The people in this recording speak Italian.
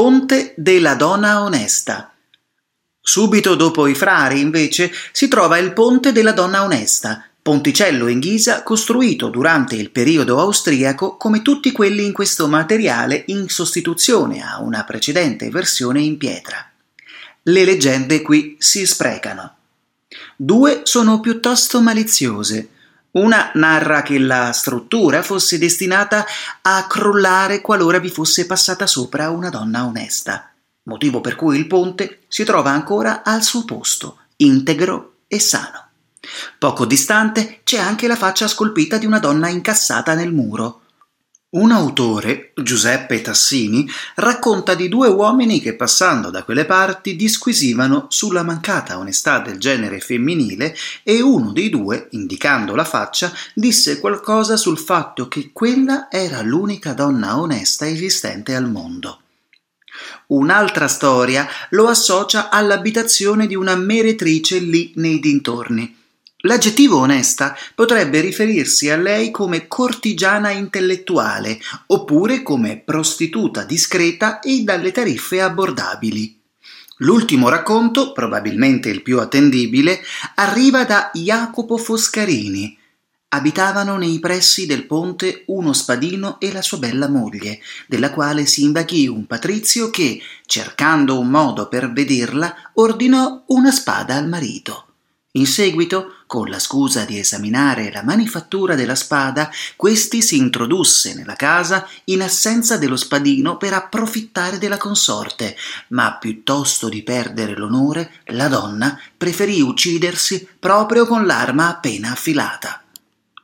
Ponte della Donna Onesta. Subito dopo i Frari, invece, si trova il Ponte della Donna Onesta, ponticello in ghisa costruito durante il periodo austriaco come tutti quelli in questo materiale in sostituzione a una precedente versione in pietra. Le leggende qui si sprecano. Due sono piuttosto maliziose. Una narra che la struttura fosse destinata a crollare qualora vi fosse passata sopra una donna onesta, motivo per cui il ponte si trova ancora al suo posto, integro e sano. Poco distante c'è anche la faccia scolpita di una donna incassata nel muro. Un autore, Giuseppe Tassini, racconta di due uomini che passando da quelle parti disquisivano sulla mancata onestà del genere femminile e uno dei due, indicando la faccia, disse qualcosa sul fatto che quella era l'unica donna onesta esistente al mondo. Un'altra storia lo associa all'abitazione di una meretrice lì nei dintorni. L'aggettivo onesta potrebbe riferirsi a lei come cortigiana intellettuale, oppure come prostituta discreta e dalle tariffe abbordabili. L'ultimo racconto, probabilmente il più attendibile, arriva da Jacopo Foscarini. Abitavano nei pressi del ponte uno spadino e la sua bella moglie, della quale si invaghì un patrizio che, cercando un modo per vederla, ordinò una spada al marito. In seguito, con la scusa di esaminare la manifattura della spada, questi si introdusse nella casa in assenza dello spadino per approfittare della consorte, ma piuttosto di perdere l'onore, la donna preferì uccidersi proprio con l'arma appena affilata.